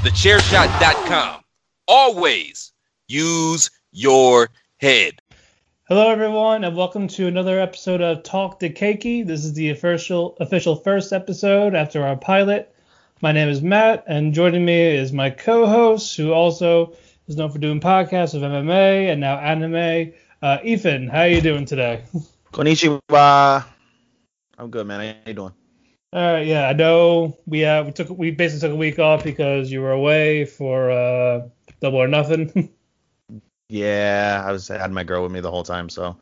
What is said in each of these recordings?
TheChairShot.com. Always use your head. Hello, everyone, and welcome to another episode of Talk to Keiki. This is the official first episode after our pilot. My name is Matt, and joining me is my co-host, who also is known for doing podcasts of MMA and now anime, Ethan. How are you doing today? Konnichiwa. I'm good, man. How you doing? All right, yeah, I know we basically took a week off because you were away for Double or Nothing. Yeah, I had my girl with me the whole time, so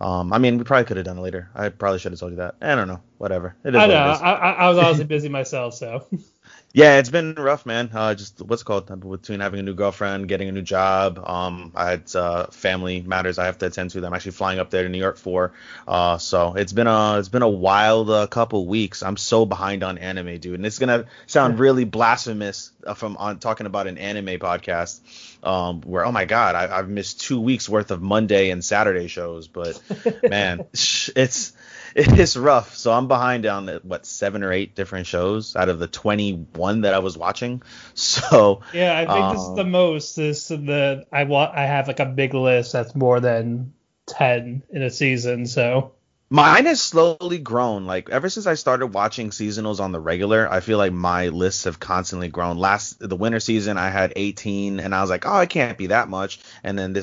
I mean, we probably could have done it later. I probably should have told you that. I don't know, whatever. It is I know. What it is. I was honestly busy myself, so. Yeah, it's been rough, man. Just what's it called between having a new girlfriend, getting a new job. I had family matters I have to attend to that I'm actually flying up there to New York for. So it's been a wild couple weeks. I'm so behind on anime, dude, and it's gonna sound really blasphemous from talking about an anime podcast. Where oh my god, I've missed 2 weeks worth of Monday and Saturday shows, but man, it's rough. So I'm behind on what 7 or 8 different shows out of the 21 that I was watching. So yeah, I think this is the most. I have like a big list that's more than 10 in a season. So mine has slowly grown. Like ever since I started watching seasonals on the regular, I feel like my lists have constantly grown. The winter season, I had 18, and I was like, oh, it can't be that much. And then the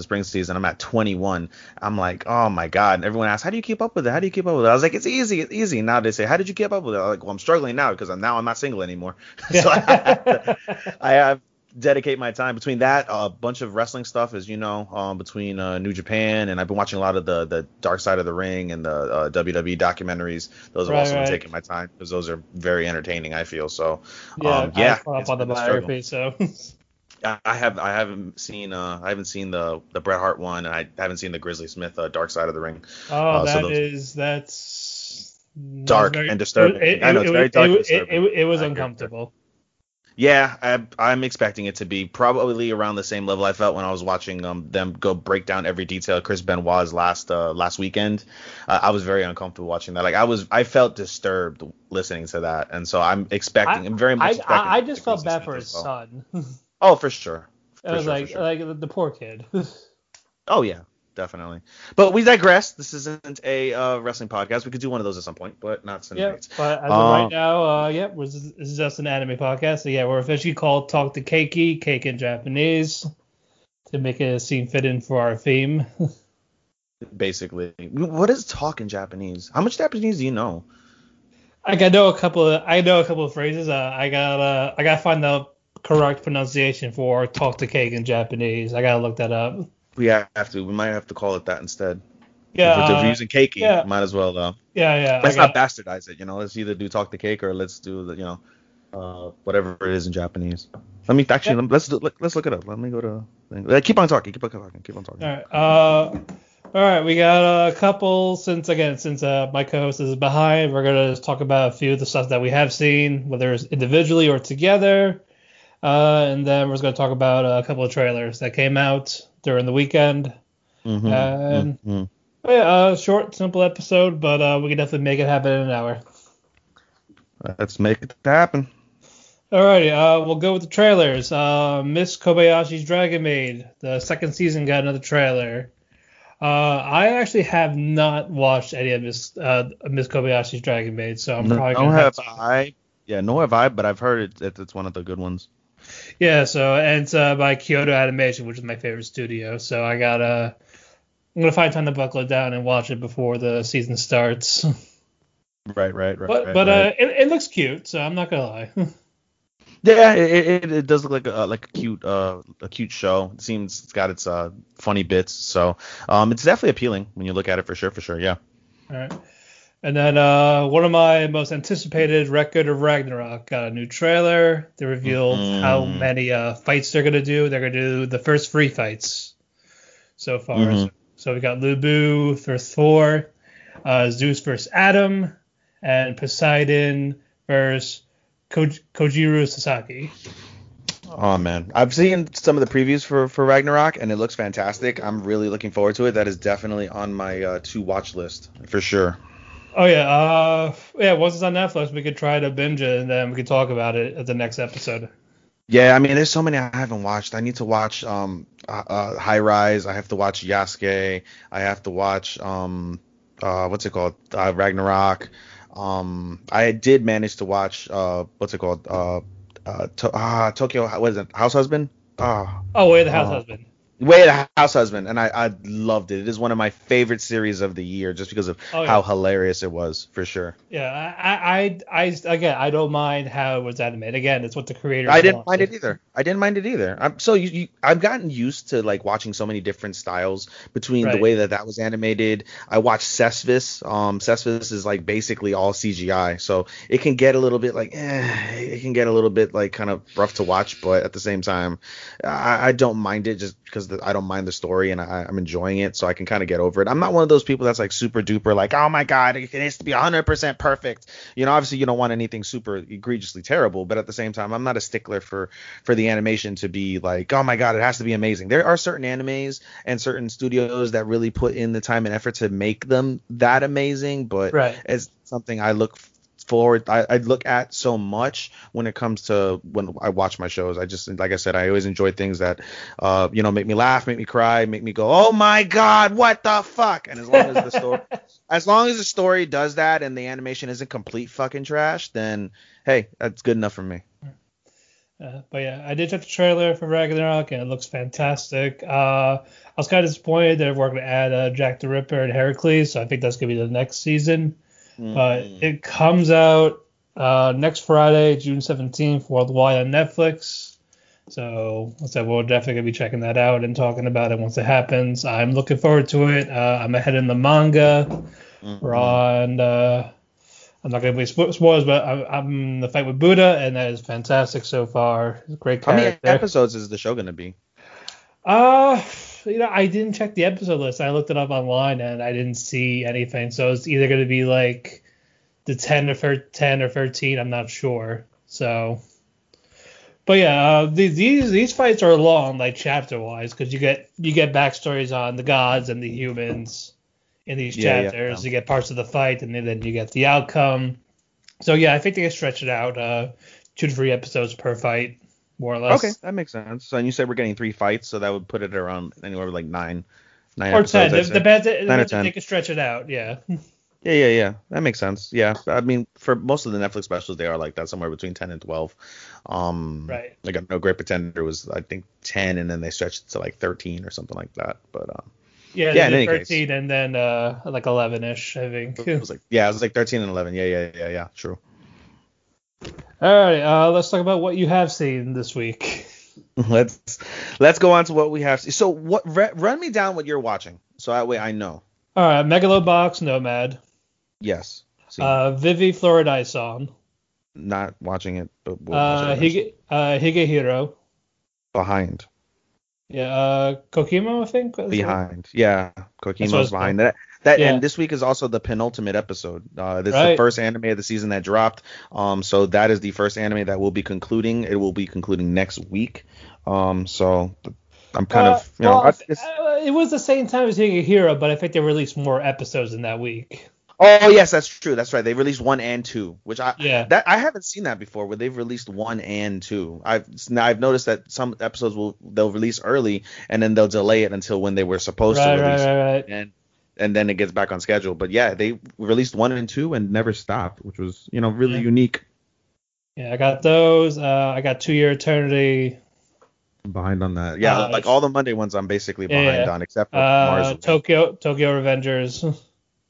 spring season, I'm at 21. I'm like, oh my god. And everyone asks, how do you keep up with it? How do you keep up with it? I was like, it's easy. Now they say, how did you keep up with it? I'm like, well, I'm struggling now because I'm not single anymore. So I have dedicate my time between that a bunch of wrestling stuff, as you know, between New Japan, and I've been watching a lot of the Dark Side of the Ring and the WWE documentaries. Those have also been taking my time because those are very entertaining, I feel. So yeah, I caught up on the biography, so I haven't seen the Bret Hart one, and I haven't seen the Grizzly Smith Dark Side of the Ring. That's dark and disturbing. It was uncomfortable. Yeah, I'm expecting it to be probably around the same level I felt when I was watching them go break down every detail of Chris Benoit's last weekend. I was very uncomfortable watching that. Like I felt disturbed listening to that, and so I'm very much expecting. I just felt bad for his son. Oh, for sure. Like the poor kid. Oh yeah, definitely. But we digress. This isn't a wrestling podcast. We could do one of those at some point, but not tonight. Yeah, but as of right now, this is just an anime podcast. So yeah, we're officially called Talk to Keiki, cake in Japanese, to make it seem fit in for our theme. Basically, what is talk in Japanese? How much Japanese do you know? I know a couple of phrases. I gotta find the correct pronunciation for talk to cake in Japanese. I gotta look that up. We might have to call it that instead. Yeah. If we're using Keiki, might as well though. Yeah. Let's not bastardize it. You know, let's either do talk to cake or let's do the, whatever it is in Japanese. Let's look it up. Let me go to. Keep on talking. All right. All right. We got a couple. Since my co-host is behind, we're gonna just talk about a few of the stuff that we have seen, whether it's individually or together. And then we're just gonna talk about a couple of trailers that came out during the weekend. Short, simple episode, but we can definitely make it happen in an hour. Let's make it happen. Alrighty, we'll go with the trailers. Miss Kobayashi's Dragon Maid, the second season, got another trailer. I actually have not watched any of Miss Kobayashi's Dragon Maid, so I'm probably gonna have to. Nor have I, but I've heard it's one of the good ones. Yeah, and it's by Kyoto Animation, which is my favorite studio. So I'm gonna find time to buckle it down and watch it before the season starts. Right. But it looks cute, so I'm not gonna lie. Yeah, it does look like a cute show. It seems it's got its funny bits, so it's definitely appealing when you look at it for sure. Yeah. All right. And then one of my most anticipated, Record of Ragnarok, got a new trailer. They revealed how many fights they're going to do. They're going to do the first 3 fights so far. So we got Lü Bu versus Thor, Zeus versus Adam, and Poseidon versus Kojiru Sasaki. Oh man, I've seen some of the previews for Ragnarok, and it looks fantastic. I'm really looking forward to it. That is definitely on my to-watch list for sure. Oh yeah, once it's on Netflix, we could try to binge it, and then we could talk about it at the next episode. Yeah, I mean, there's so many I haven't watched. I need to watch High Rise. I have to watch Yasuke. I have to watch Ragnarok. I did manage to watch Tokyo. What is it? House Husband. House Husband, and I loved it. It is one of my favorite series of the year, just because of how hilarious it was, for sure. Yeah, I don't mind how it was animated. Again, it's what the creator. I didn't mind it either. I've gotten used to like watching so many different styles between the way that was animated. I watched Cespis. Cespis is like basically all CGI, so it can get a little bit like kind of rough to watch, but at the same time, I don't mind it just because I don't mind the story and I'm enjoying it, so I can kind of get over it. I'm not one of those people that's like super duper like, oh my god, it needs to be 100% perfect. You know, obviously you don't want anything super egregiously terrible, but at the same time, I'm not a stickler for the animation to be like, oh my god, it has to be amazing. There are certain animes and certain studios that really put in the time and effort to make them that amazing, but it's something I look forward. I look at so much when it comes to when I watch my shows. I just, like I said, I always enjoy things that make me laugh, make me cry, make me go, oh my god, what the fuck. And as long as the story does that and the animation isn't complete fucking trash, then hey, that's good enough for me. But yeah, I did check the trailer for Ragnarok and it looks fantastic. I was kind of disappointed that we're going to add Jack the Ripper and Heracles, so I think that's going to be the next season. But it comes out next Friday, June 17th, worldwide on Netflix. So we're definitely going to be checking that out and talking about it once it happens. I'm looking forward to it. I'm ahead in the manga. Mm-hmm. We're on... I'm not going to be spoilers, but I'm in the fight with Buddha, and that is fantastic so far. Great character. How many episodes is the show going to be? I didn't check the episode list. I looked it up online and I didn't see anything. So it's either going to be like the 10 or 13. I'm not sure. So, but yeah, these fights are long, like chapter wise, because you get backstories on the gods and the humans in these chapters. Yeah. You get parts of the fight and then you get the outcome. So yeah, I think they can stretch it out 2 to 3 episodes per fight, more or less. Okay, that makes sense. So, and you said we're getting 3 fights, so that would put it around anywhere like 9 or episodes, 10. The 9 or 10. They can stretch it out, yeah. Yeah. That makes sense. Yeah, I mean, for most of the Netflix specials, they are like that, somewhere between 10 and 12. Right. Like, I know Great Pretender was, I think, 10, and then they stretched it to like 13 or something like that. But yeah, in any 13 case. And then like 11-ish, I think. It was like 13 and 11. Yeah, true. All right, let's talk about what you have seen this week. Let's go on to what we have seen. So what? Run me down what you're watching, so that way I know. All right, Megalo Box, Nomad. Yes. Vivi Floridison. Not watching it, but we'll watch it. Higehiro. Behind. Yeah, Koikimo, I think. Behind. Yeah, Koikimo's behind. And this week is also the penultimate episode. This is the first anime of the season that dropped. So that is the first anime that will be concluding. It will be concluding next week. So I'm kind of, it was the same time as Higehiro, but I think they released more episodes in that week. Oh yes, that's true. That's right. They released 1 and 2, which I haven't seen that before, where they've released 1 and 2. I've noticed that some episodes they'll release early and then they'll delay it until when they were supposed to release it. Right. And then it gets back on schedule. But yeah, they released 1 and 2 and never stopped, which was really unique. Yeah, I got those. I got 2-Year Eternity. I'm behind on that. Yeah, like all the Monday ones, I'm basically behind on, except for Mars. Tokyo Revengers.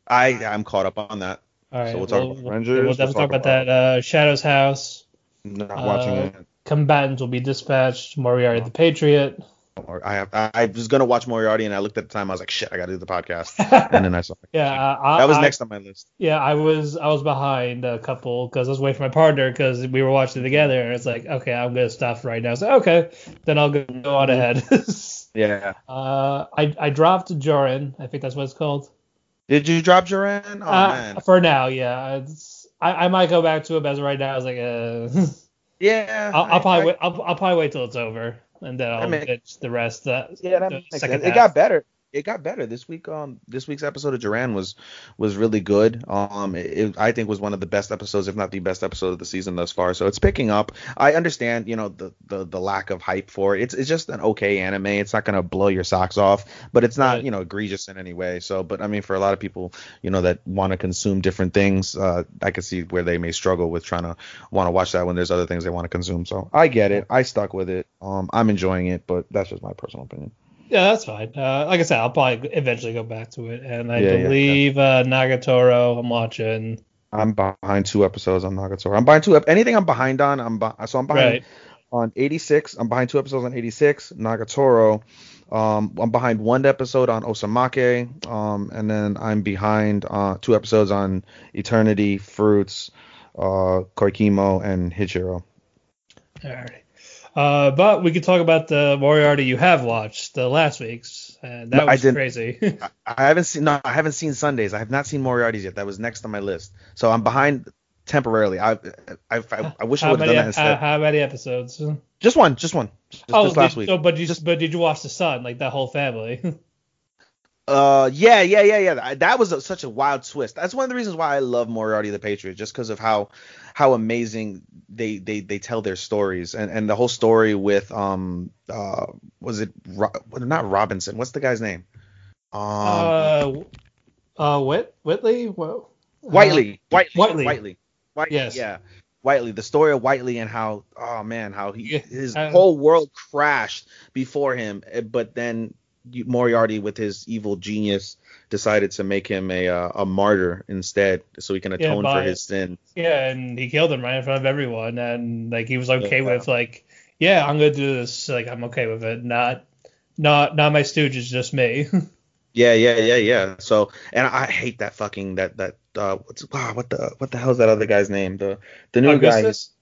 I'm caught up on that. All right, so we'll talk about Rangers. We'll definitely talk about that. Shadow's House. Not watching it. Combatants Will Be Dispatched. Moriarty the Patriot. I was gonna watch Moriarty, and I looked at the time. I was like, shit, I gotta do the podcast. And then I saw it. That was next on my list. Yeah, I was behind a couple because I was waiting for my partner because we were watching it together, and it's like, okay, I'm gonna stop right now. So okay, then I'll go on ahead. Yeah. I dropped Jouran. I think that's what it's called. Did you drop Jouran? Oh, man. For now, yeah. I might go back to it, but as of right now, I was like, yeah. I'll probably wait till it's over, and then I'll pitch the rest. That makes sense. Half. It got better. it got better this week. This week's episode of Jouran was really good. It, I think, was one of the best episodes, if not the best episode of the season thus far. So it's picking up. I understand, you know, the lack of hype for it. It's just an okay anime. It's not gonna blow your socks off, but it's not, you know, egregious in any way. So, but I mean, for a lot of people, you know, that want to consume different things, I can see where they may struggle with trying to want to watch that when there's other things they want to consume. So I get it. I stuck with it. I'm enjoying it, but that's just my personal opinion. Yeah, that's fine. Like I said, I'll probably eventually go back to it. And I believe Nagatoro, I'm watching. I'm behind 2 episodes on Nagatoro. I'm behind 2. Anything I'm behind on, I'm behind on 86. I'm behind 2 episodes on 86, Nagatoro. I'm behind 1 episode on Osamake. And then I'm behind 2 episodes on Eternity, Fruits, Koikimo, and Higehiro. All right. But we could talk about the Moriarty you have watched, the last week's. That was crazy. I haven't seen Sundays. I have not seen Moriarty's yet. That was next on my list. So I'm behind temporarily. I wish I would have done that instead. How many episodes? Just one. Just last week. But did you watch The Sun, like that whole family? Yeah. That was such a wild twist. That's one of the reasons why I love Moriarty the Patriot, just because of how amazing they tell their stories, and the whole story with was it not Robinson? What's the guy's name? Whitley? Whoa. Whitley. Yes. Yeah. Whitley, the story of Whitley, and how his whole world crashed before him, but then Moriarty, with his evil genius, decided to make him a martyr instead, so he can atone for his sin. Yeah, and he killed him right in front of everyone, and like he was okay with I'm gonna do this, like I'm okay with it, not my stooge, it's just me. Yeah. So, and I hate that fucking that what the hell is that other guy's name? The new Augustus? Guy.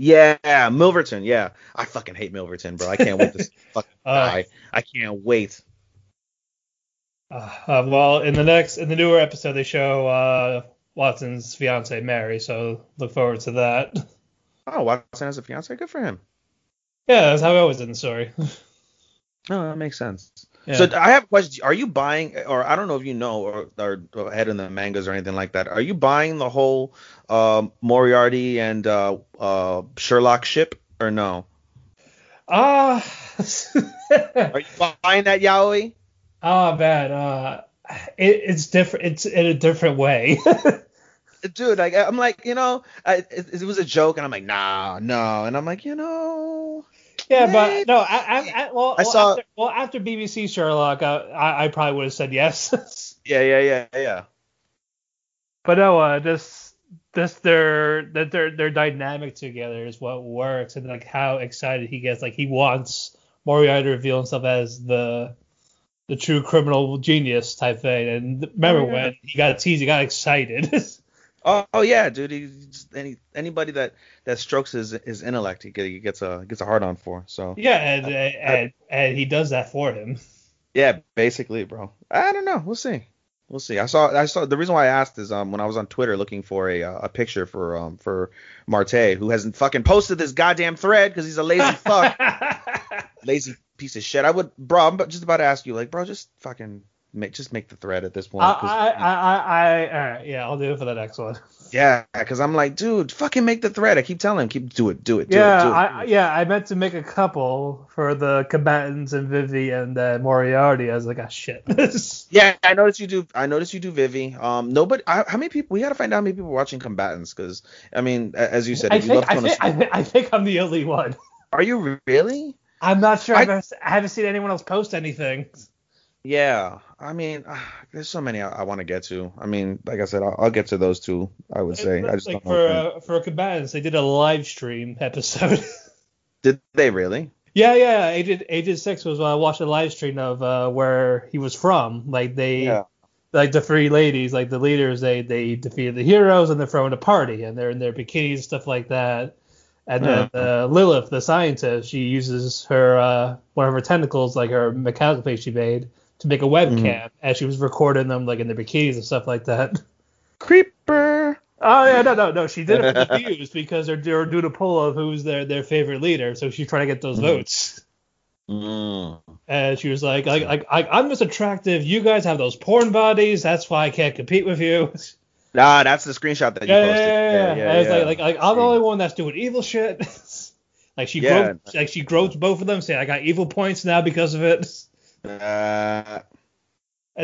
Yeah, Milverton. Yeah, I fucking hate Milverton, bro. I can't wait to fucking die. I can't wait. Well, in the newer episode, they show Watson's fiance Mary, so look forward to that. Oh, Watson has a fiance. Good for him. Yeah, that's how I was in the story. Oh, that makes sense. Yeah. So I have a question. Are you buying, or I don't know if you know, or ahead in the mangas or anything like that, are you buying the whole Moriarty and Sherlock ship, or no? Are you buying that yaoi? Oh, man. It's different. It's in a different way. Dude, like, I'm like, you know, it was a joke, and I'm like, no. And I'm like, you know... Yeah, maybe. But no, after BBC Sherlock, I probably would have said yes. Yeah. But no, their dynamic together is what works, and like how excited he gets. Like he wants Moriarty to reveal himself as the true criminal genius type thing. And remember when he got teased, he got excited. Oh yeah, dude. Anybody that strokes his intellect, he gets a hard on for. So yeah, and he does that for him. Yeah, basically, bro. I don't know. We'll see. I saw. The reason why I asked is when I was on Twitter looking for a picture for Marte, who hasn't fucking posted this goddamn thread because he's a lazy fuck, lazy piece of shit. I'm just about to ask you, like, bro, just fucking. Just make the thread at this point. I'll do it for the next one. Yeah, because I'm like, dude, fucking make the thread. I keep telling him, do it. Yeah, I meant to make a couple for the combatants and Vivi and Moriarty. I was like, shit. Yeah, I noticed you do. I noticed you do Vivi. How many people? We gotta find out how many people are watching combatants, because I mean, as you said, I think I'm the only one. Are you really? I'm not sure. I haven't seen anyone else post anything. Yeah, I mean, there's so many I want to get to. I mean, like I said, I'll get to those two, I would say. I just like for combatants, they did a live stream episode. Did they really? Yeah. Agent 6 was when I watched a live stream of where he was from. Like like the 3 ladies, like the leaders, they defeated the heroes and they're throwing a party and they're in their bikinis, stuff like that. And then Lilith, the scientist, she uses her one of her tentacles, like her mechanical face she made, to make a webcam as she was recording them like in the bikinis and stuff like that. Creeper. Oh yeah, no. She did it for the views because they're doing a poll of who's their favorite leader, so she's trying to get those votes. Mm. And she was like, I'm this attractive. You guys have those porn bodies. That's why I can't compete with you. Nah, that's the screenshot that you posted. Yeah. I was like, I'm the only one that's doing evil shit. She gropes both of them, saying I got evil points now because of it. And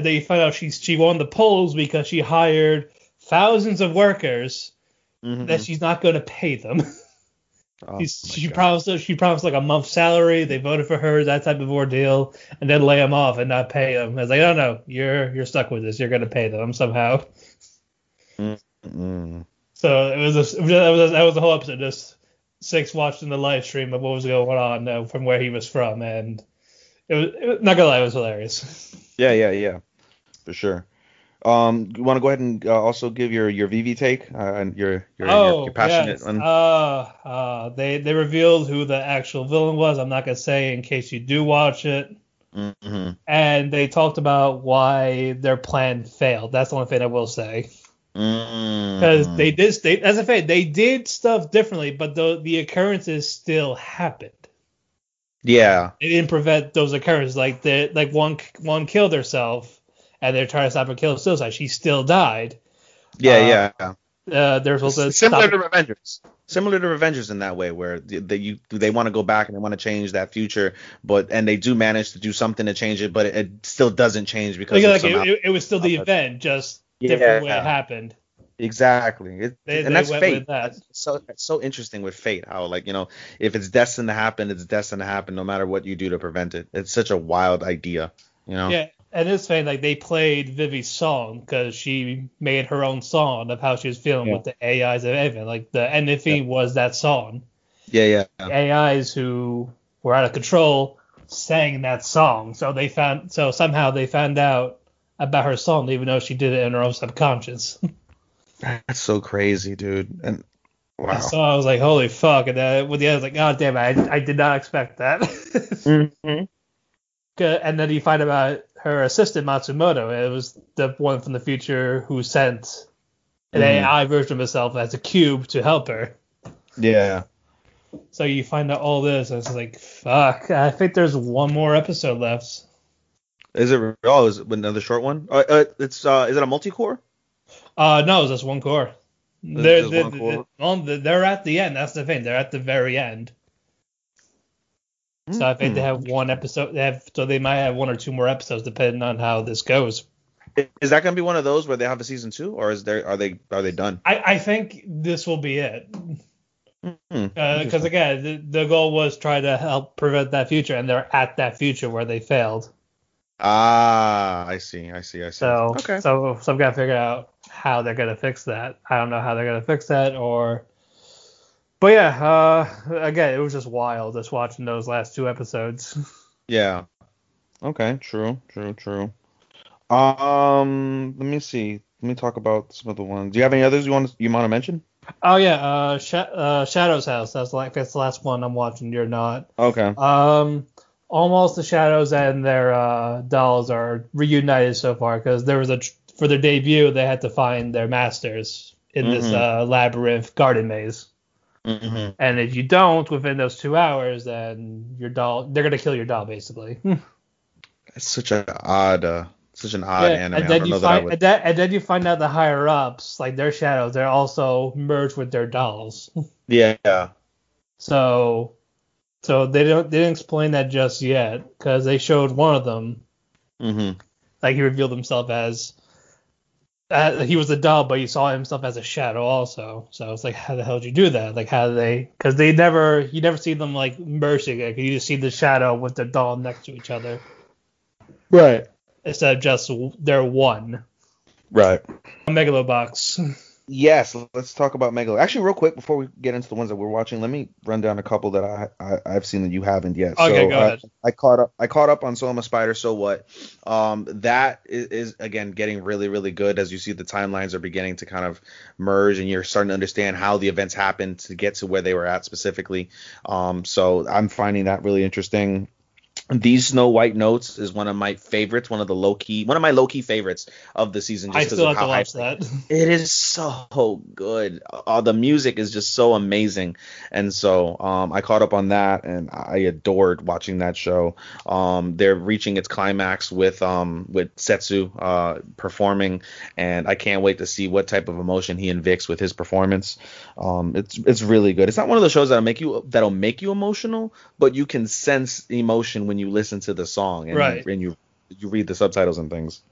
then you find out she won the polls because she hired thousands of workers that she's not going to pay them. She promised like a month's salary. They voted for her, that type of ordeal, and then lay them off and not pay them. I was like, oh no, you're stuck with this. You're going to pay them somehow. Mm-hmm. So that was the whole episode. Just Six watching the live stream of what was going on from where he was from, and it was not gonna lie, it was hilarious. Yeah, for sure. You want to go ahead and also give your VV take and your passionate one? They revealed who the actual villain was. I'm not gonna say in case you do watch it. Mm-hmm. And they talked about why their plan failed. That's the only thing I will say. Because they did stuff differently, but the occurrences still happened. Yeah, they didn't prevent those occurrences. Like one killed herself, and they're trying to stop her kill suicide. She still died. Yeah. There's also similar to Revengers in that way, where they want to go back and they want to change that future, but they do manage to do something to change it, but it still doesn't change because it was still the event, just. Different way it happened. Exactly. And that's fate. That's so interesting with fate, how if it's destined to happen, it's destined to happen no matter what you do to prevent it. It's such a wild idea, Yeah, and it's funny, they played Vivi's song because she made her own song of how she was feeling with the AIs of everything. The NFE was that song. Yeah. AIs who were out of control sang that song, so somehow they found out about her song, even though she did it in her own subconscious. That's so crazy, dude. And wow. So I was like, holy fuck. And then with the other, I was like, god damn, I did not expect that. Mm-hmm. And then you find about her assistant, Matsumoto. It was the one from the future who sent an AI version of herself as a cube to help her. Yeah. So you find out all this. I was like, fuck. I think there's one more episode left. Is it another short one? Is it a multi-core? No, it's just one core. They're at the end. That's the thing. They're at the very end. So I think they have one episode. So they might have one or two more episodes, depending on how this goes. Is that going to be one of those where they have a season 2, or are they done? I think this will be it. Because again, the goal was try to help prevent that future, and they're at that future where they failed. I see. So I've got to figure out how they're going to fix that. I don't know how they're going to fix that, again, it was just wild just watching those last 2 episodes. Yeah. Okay, true. Let me see. Let me talk about some of the ones. Do you have any others you want to mention? Oh yeah, Shadow's House. That's the last one I'm watching. You're not. Okay. Almost the Shadows and their dolls are reunited so far because there was for their debut they had to find their masters in this labyrinth garden maze. Mm-hmm. And if you don't within those 2 hours, then they're gonna kill your doll basically. It's such an odd anime. And then you find out the higher ups, like their shadows, they're also merged with their dolls. Yeah. So they didn't explain that just yet because they showed one of them. Mm-hmm. Like he revealed himself as he was a doll, but he saw himself as a shadow also. So it's like, how the hell did you do that? Like how do they? Because you never see them like merging. You just see the shadow with the doll next to each other. Right. Instead of just they're one. Right. Megalo Box. Yes, let's talk about Megalo. Actually, real quick, before we get into the ones that we're watching, let me run down a couple that I've seen that you haven't yet. Okay, so, go ahead. I caught up on So I'm a Spider, So What. That is, again, getting really, really good. As you see, the timelines are beginning to kind of merge, and you're starting to understand how the events happened to get to where they were at specifically. So I'm finding that really interesting. These Snow White notes is one of my favorites, one of my low key favorites of the season. Just I still have to watch that. It is so good. The music is just so amazing, and so I caught up on that, and I adored watching that show. They're reaching its climax with Setsu performing, and I can't wait to see what type of emotion he invokes with his performance. It's really good. It's not one of those shows that'll make you emotional, but you can sense emotion when you listen to the song and, right. you read the subtitles and things.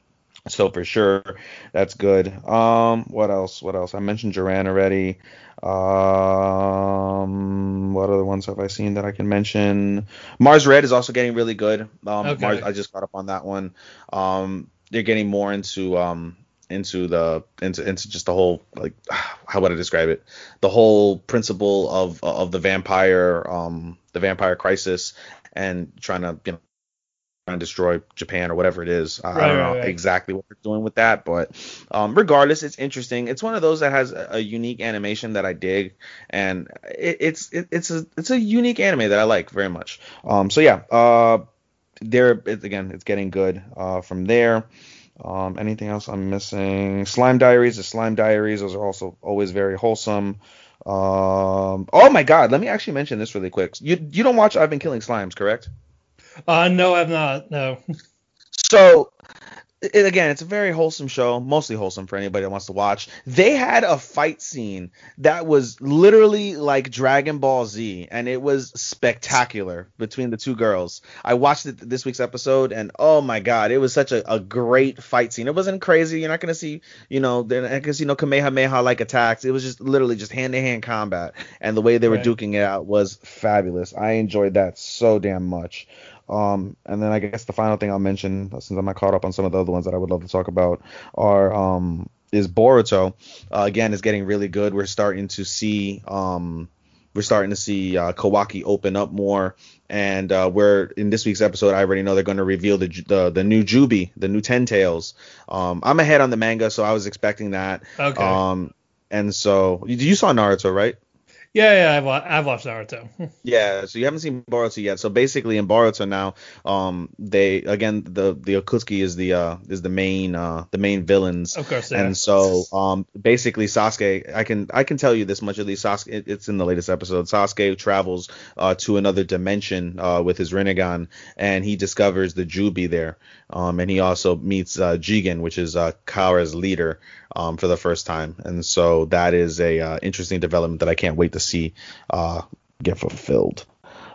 So for sure, that's good. What else? I mentioned Jouran already. What other ones have I seen that I can mention? Mars Red is also getting really good. Okay. I just caught up on that one. They're getting more into just the whole, like, how would I describe it? The whole principle of the vampire crisis and trying to destroy Japan or whatever it is. I don't know exactly what they're doing with that, but regardless, it's interesting. It's one of those that has a unique animation that I dig, and it's a unique anime that I like very much. It's getting good from there. Anything else I'm missing? The Slime Diaries, those are also always very wholesome. Oh my god, let me actually mention this really quick. You don't watch I've Been Killing Slimes, correct? No, I've not, no. So it's a very wholesome show, mostly wholesome for anybody that wants to watch. They had a fight scene that was literally like Dragon Ball Z, and it was spectacular between the two girls. I watched it this week's episode, and oh my god, it was such a great fight scene. It wasn't crazy. You're not gonna see, they're not gonna see no Kamehameha like attacks. It was just literally just hand-to-hand combat, and the way they were duking it out was fabulous. I enjoyed that so damn much. And then I guess the final thing I'll mention, since I'm not caught up on some of the other ones that I would love to talk about, is Boruto. Again, is getting really good. We're starting to see Kawaki open up more, and we're in this week's episode. I already know they're going to reveal the new Jubi, the new Ten Tails. I'm ahead on the manga, so I was expecting that. Okay. And so you saw Naruto, right? Yeah, I've watched Naruto. Yeah, so you haven't seen Boruto yet. So basically, in Boruto now, the Akatsuki is the main villains. Of course, yeah. And so basically Sasuke, I can tell you this much, at least Sasuke, it's in the latest episode. Sasuke travels to another dimension with his Rinnegan, and he discovers the Jubi there. And he also meets Jigen, which is Kara's leader, for the first time. And so that is a interesting development that I can't wait to see get fulfilled.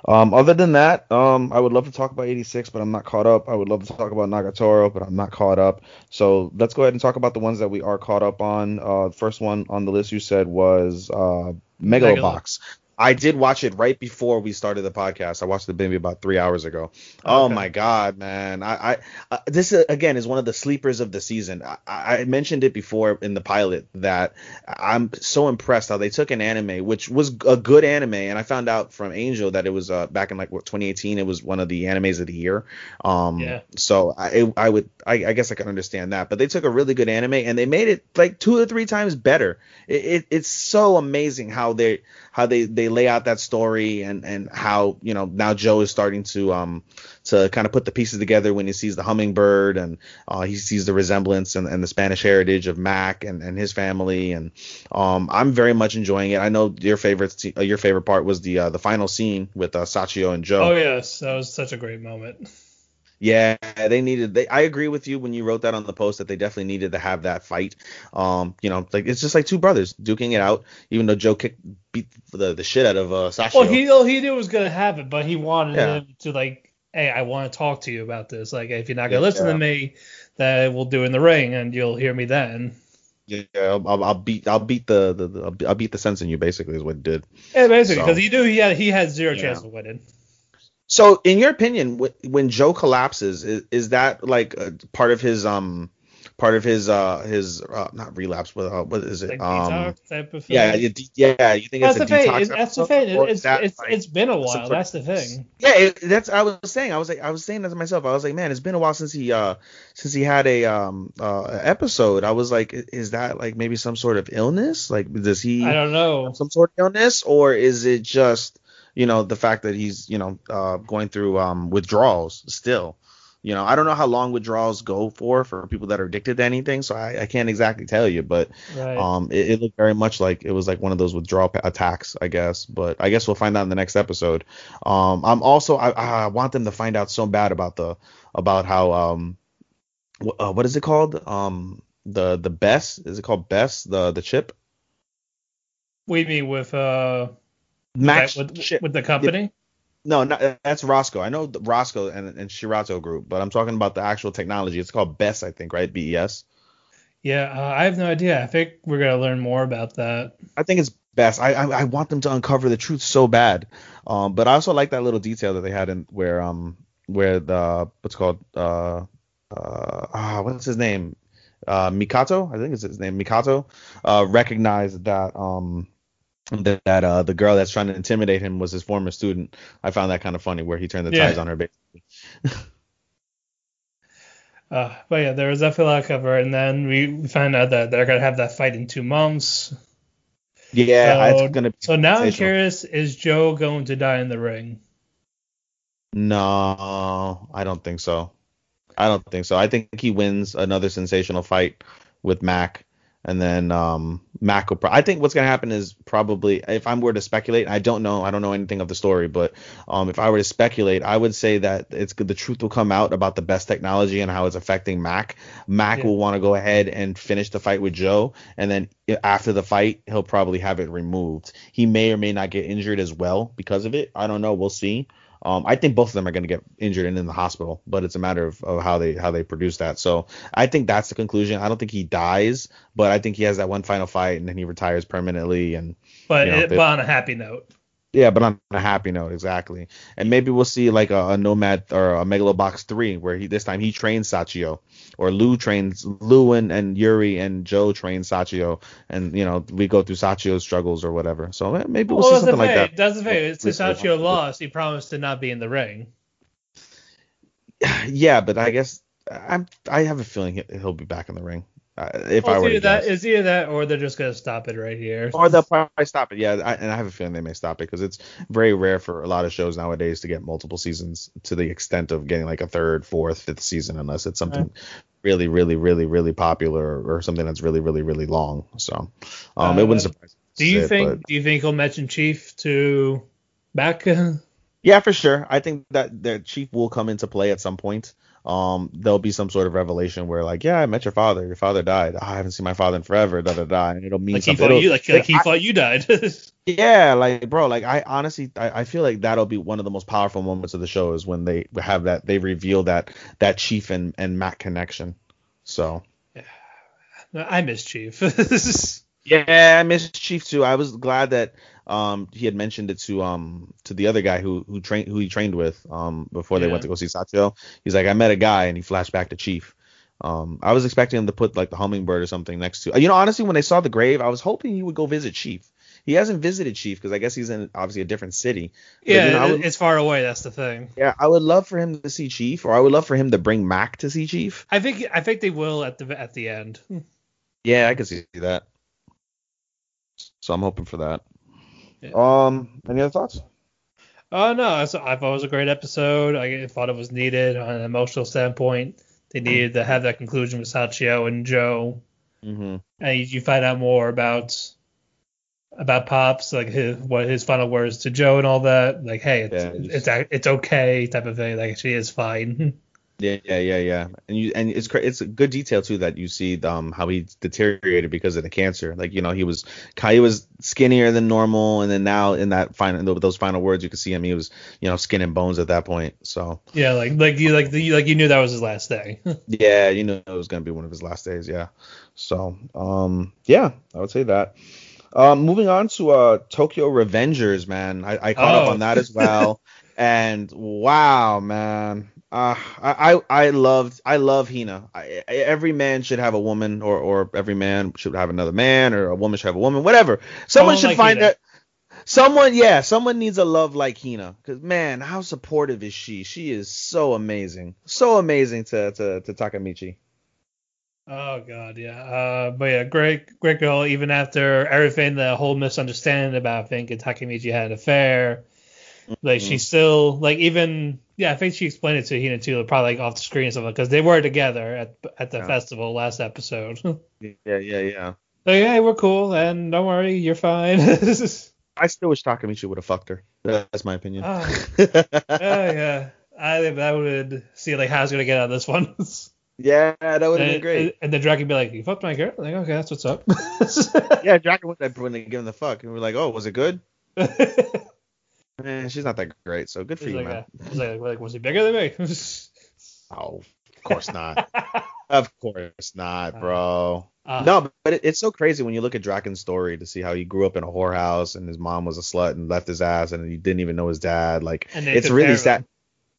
Other than that, I would love to talk about 86, but I'm not caught up. I would love to talk about Nagatoro, but I'm not caught up. So let's go ahead and talk about the ones that we are caught up on. The first one on the list you said was Megalo Box. I did watch it right before we started the podcast. I watched it maybe about 3 hours ago. Okay. Oh my god, man! I this again is one of the sleepers of the season. I mentioned it before in the pilot that I'm so impressed how they took an anime, which was a good anime, and I found out from Angel that it was back in 2018. It was one of the animes of the year. So I guess I can understand that, but they took a really good anime and they made it like 2 or 3 times better. It's so amazing how they lay out that story and how, now Joe is starting to kind of put the pieces together when he sees the hummingbird and he sees the resemblance and the Spanish heritage of Mac and his family. And I'm very much enjoying it. I know your favorite part was the final scene with Sachio and Joe. Oh, yes. That was such a great moment. Yeah, I agree with you when you wrote that on the post that they definitely needed to have that fight. It's just like two brothers duking it out, even though Joe beat the shit out of Sasha. Well, he knew it was gonna happen, but he wanted him to hey, I want to talk to you about this. Like, if you're not gonna listen to me, that we'll do in the ring, and you'll hear me then. Yeah, I'll beat the sense in you. Basically, is what it did. Yeah, basically, because he knew he had zero chance of winning. So, in your opinion, when Joe collapses, is that like part of his not relapse, but what is it? Like detox type of thing. Yeah. You think that's it's a detox? That's the thing. It's been a while. That's the thing. Yeah, that's I was saying. I was saying that to myself. I was like, man, it's been a while since he had a episode. I was like, is that like maybe some sort of illness? Like, does he? I don't know. Some sort of illness, or is it just you know, the fact that he's, you know, going through withdrawals still. You know, I don't know how long withdrawals go for people that are addicted to anything, so I can't exactly tell you. But right. It looked very much like it was like one of those withdrawal attacks, I guess. But I guess we'll find out in the next episode. I'm also I want them to find out so bad about how what is it called? The best, is it called best, the chip? We mean with Max with the company. Yeah. No, not, that's Roscoe. I know Roscoe and Shirato Group, but I'm talking about the actual technology. It's called BES, I think, right? BES. Yeah, I have no idea. I think we're gonna learn more about that. I think it's BES. I want them to uncover the truth so bad. But I also like that little detail that they had in where the what's called what's his name, Mikato, I think it's his name, Mikato, recognized that that the girl that's trying to intimidate him was his former student. I found that kind of funny where he turned the tides on her, basically. But yeah, there was definitely a lot of cover, and then we find out that they're gonna have that fight in 2 months. Yeah, so, it's gonna be. So now I'm curious: is Joe going to die in the ring? No, I don't think so. I think he wins another sensational fight with Mac. And then Mac will I think what's going to happen is probably, if I were to speculate, I don't know anything of the story, but if I were to speculate, I would say that the truth will come out about the best technology and how it's affecting Mac. Mac will want to go ahead and finish the fight with Joe, and then after the fight, he'll probably have it removed. He may or may not get injured as well because of it. I don't know. We'll see. I think both of them are going to get injured and in the hospital, but it's a matter of how they produce that. So I think that's the conclusion. I don't think he dies, but I think he has that one final fight and then he retires permanently. And but on a happy note. Yeah, but on a happy note, exactly. And maybe we'll see like a Nomad or a Megalo Box 3 where this time he trains Sachio, or Lü and Yuri and Joe train Sachio, and we go through Sachio's struggles or whatever. So maybe we'll see something like that. That's the thing. It's Sachio lost. He promised to not be in the ring. Yeah, but I guess I have a feeling he'll be back in the ring. It's either that, or they're just gonna stop it right here. Or they'll probably stop it. Yeah, and I have a feeling they may stop it because it's very rare for a lot of shows nowadays to get multiple seasons to the extent of getting like a third, fourth, fifth season, unless it's something really, really, really, really popular or something that's really, really, really long. So it wouldn't surprise me. Do you think he'll mention Chief to back? Yeah, for sure. I think that their Chief will come into play at some point. There'll be some sort of revelation where like, yeah, I met your father died. Oh, I haven't seen my father in forever, and it'll mean like something. He thought you died. Yeah, like bro, like I honestly I feel like that'll be one of the most powerful moments of the show is when they have that, they reveal that Chief and Matt connection. So yeah. I miss Chief. Yeah, I miss Chief too. I was glad that he had mentioned it to the other guy who he trained with before they went to go see Sachio. He's like, I met a guy, and he flashed back to Chief. I was expecting him to put like the hummingbird or something next to. Honestly, when they saw the grave, I was hoping he would go visit Chief. He hasn't visited Chief because I guess he's in obviously a different city. Yeah, but, it's far away. That's the thing. Yeah, I would love for him to see Chief, or I would love for him to bring Mac to see Chief. I think they will at the end. Yeah, I could see that. So I'm hoping for that. Yeah. Any other thoughts? Oh no, I thought it was a great episode. I thought it was needed on an emotional standpoint. They needed to have that conclusion with Sachio and Joe, and you find out more about Pops, like his final words to Joe and all that. Like, hey, it's okay, type of thing. Like she is fine. Yeah. And it's a good detail too that you see how he deteriorated because of the cancer. Like he was skinnier than normal, and then now in that those final words you could see him. He was skin and bones at that point. So yeah, you knew that was his last day. Yeah, you knew it was gonna be one of his last days. Yeah. So yeah, I would say that. Moving on to Tokyo Revengers, man. I caught up on that as well. And wow, man. I love Hina. Every man should have a woman, or every man should have another man, or a woman should have a woman, whatever. Someone should like find Hina. Someone needs a love like Hina, because man, how supportive is she? She is so amazing to Takamichi. Oh god, yeah. But yeah, great girl. Even after everything, the whole misunderstanding about thinking Takamichi had an affair. Like, she still, like, even, yeah, I think she explained it to Hina, too, probably, like, off the screen and stuff, because they were together at the festival last episode. Yeah. Like, hey, we're cool, and don't worry, you're fine. I still wish Takamichi would have fucked her. That's my opinion. Yeah. I think that would see, like, how I was going to get out of this one. Yeah, that would have been great. And then Draken would be like, you fucked my girl? Like, okay, that's what's up. Yeah, Draken would have given him the fuck. And we're like, oh, was it good? Man, she's not that great, so good for you, man. Like, was he bigger than me? Oh, of course not. Of course not, bro. No, but it's so crazy when you look at Draken's story to see how he grew up in a whorehouse and his mom was a slut and left his ass and he didn't even know his dad. Like, it's really sad.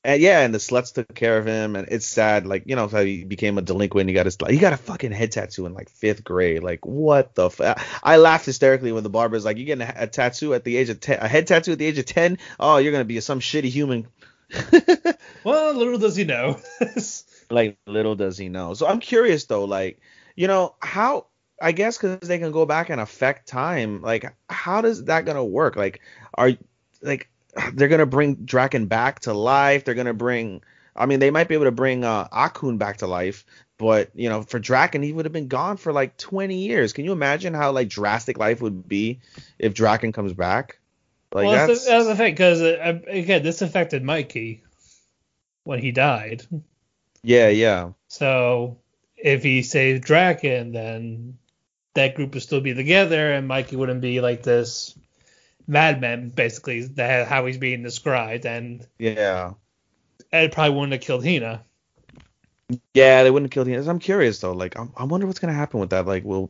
And yeah, and the sluts took care of him, and it's sad, like, you know, how he became a delinquent. He got his, he got a fucking head tattoo in like 5th grade. Like, what the fuck? I laughed hysterically when the barber's like, "You getting a tattoo at the age of 10? A head tattoo at the age of 10? Oh, you're gonna be some shitty human." Well, little does he know. Like, little does he know. So I'm curious though, like, you know, how? I guess because they can go back and affect time. Like, how does that gonna work? Like, they're going to bring Draken back to life. They're going to bring, I mean, they might be able to bring Akun back to life. But, you know, for Draken, he would have been gone for like 20 years. Can you imagine how, like, drastic life would be if Draken comes back? Like, well, that's the thing, because, again, this affected Mikey when he died. Yeah. So if he saved Draken, then that group would still be together and Mikey wouldn't be like this madman, basically, that how he's being described, and yeah, Ed probably wouldn't have killed Hina. Yeah, they wouldn't have killed Hina. I'm curious though, like, I wonder what's gonna happen with that. Like, will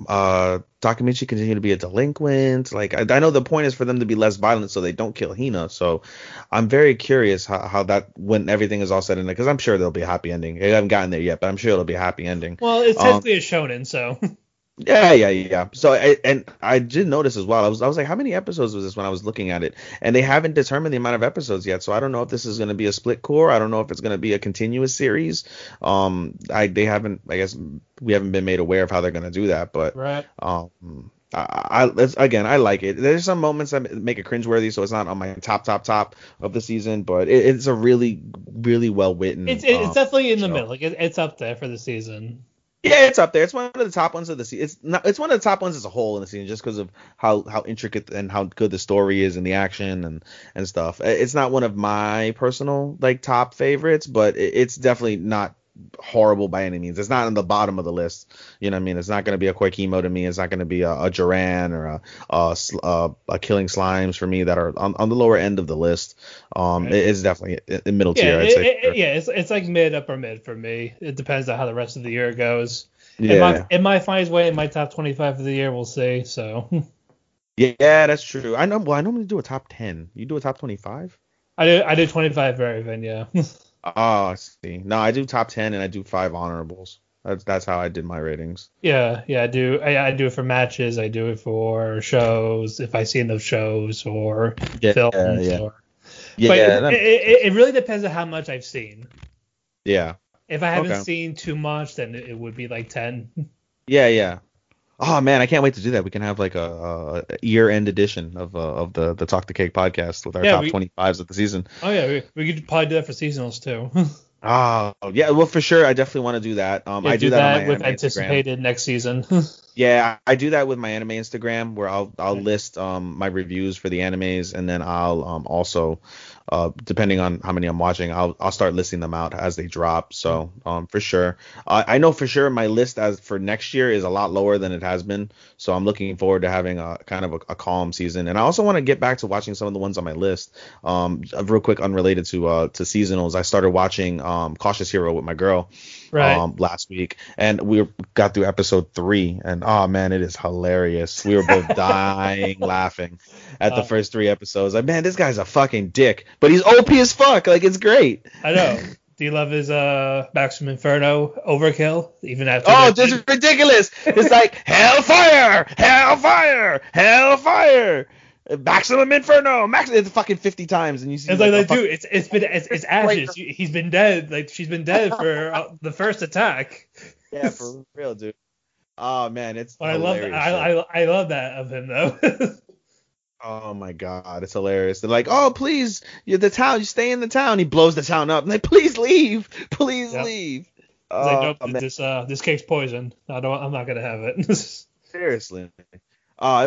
Takamichi continue to be a delinquent? Like, I know the point is for them to be less violent, so they don't kill Hina. So I'm very curious how that, when everything is all said and done, because I'm sure there'll be a happy ending. I haven't gotten there yet, but I'm sure it'll be a happy ending. Well, it's technically a shonen, so. Yeah. So, and I did notice as well. I was like, how many episodes was this when I was looking at it? And they haven't determined the amount of episodes yet. So I don't know if this is going to be a split core. I don't know if it's going to be a continuous series. We haven't been made aware of how they're going to do that. But right. I like it. There's some moments that make it cringeworthy, so it's not on my top of the season, but it's a really, really well written. It's definitely in the middle. Like, it's up there for the season. Yeah, it's up there. It's one of the top ones of the season. It's one of the top ones as a whole in the season, just because of how intricate and how good the story is and the action and stuff. It's not one of my personal, like, top favorites, but it's definitely not horrible by any means. It's not on the bottom of the list. You know what I mean? It's not going to be a Koikimo to me. It's not going to be a Jouran or a Killing Slimes for me that are on the lower end of the list. It's definitely in middle tier. I'd say. It's like mid, upper mid for me. It depends on how the rest of the year goes. Yeah. It might find its way in my top 25 of the year. We'll see. So. Yeah, that's true. I know. Well, I normally do a top 10. You do a top 25? I do 25 for everything. Yeah. Oh, I see. No, I do top 10 and I do 5 honorables. That's how I did my ratings. Yeah, I do. I do it for matches. I do it for shows if I see enough shows or films. It really depends on how much I've seen. Yeah. If I haven't seen too much, then it would be like 10. Yeah. Oh man, I can't wait to do that. We can have like a year-end edition of the Talk the Cake podcast with our top 25s of the season. Oh yeah, we could probably do that for seasonals too. Oh yeah, well for sure. I definitely want to do that. I do that on my with anime anticipated Instagram. Next season. Yeah, I do that with my anime Instagram where I'll list my reviews for the animes, and then I'll also depending on how many I'm watching, I'll start listing them out as they drop. So for sure, I know for sure my list as for next year is a lot lower than it has been. So I'm looking forward to having a kind of a calm season, and I also want to get back to watching some of the ones on my list. Real quick, unrelated to seasonals, I started watching Cautious Hero with my girl last week, and we got through episode 3, and oh man, it is hilarious. We were both dying laughing at the first 3 episodes. Like, man, this guy's a fucking dick. But he's OP as fuck. Like, it's great. I know. Do you love his Maximum Inferno overkill? Even after this is ridiculous. It's like hellfire, hellfire, hellfire, Maximum Inferno, It's fucking 50 times, and you see. It's like dude, it's ashes. He's been dead. Like, she's been dead for the first attack. Yeah, for real, dude. Oh man, it's. But I love that of him though. Oh my god, it's hilarious. They're like, oh please, you're the town, you stay in the town. He blows the town up. And they like, please leave, please leave. Like, nope, this cake's poisoned. I'm not gonna have it. Seriously. It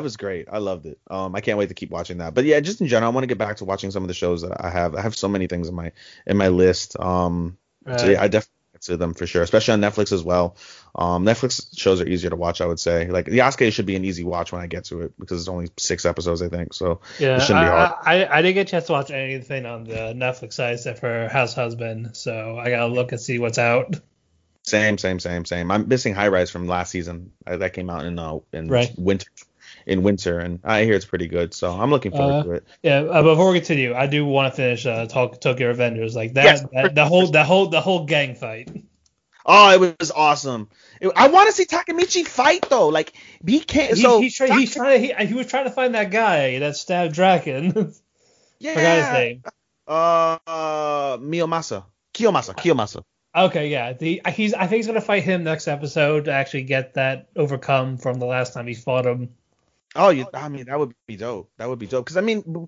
was great. I loved it. I can't wait to keep watching that. But yeah, just in general, I want to get back to watching some of the shows that I have. I have so many things in my list. So yeah, I definitely to them for sure, especially on Netflix as well. Netflix shows are easier to watch, I would say. Like Yasuke should be an easy watch when I get to it because it's only 6 episodes, I think. So yeah, it shouldn't be hard. I didn't get a chance to watch anything on the Netflix side except for House Husband, so I gotta look and see what's out. Same. I'm missing High Rise from last season. That came out in winter, and I hear it's pretty good, so I'm looking forward to it. Yeah, before we continue, I do want to finish Tokyo Revengers, like that, yes. the whole gang fight. Oh, it was awesome. I want to see Takemichi fight though. Like he can't. He was trying to find that guy that stabbed Draken. Yeah. Forgot his name. Kiyomasa. Okay, yeah. I think he's gonna fight him next episode to actually get that overcome from the last time he fought him. That would be dope. That would be dope. Because, I mean,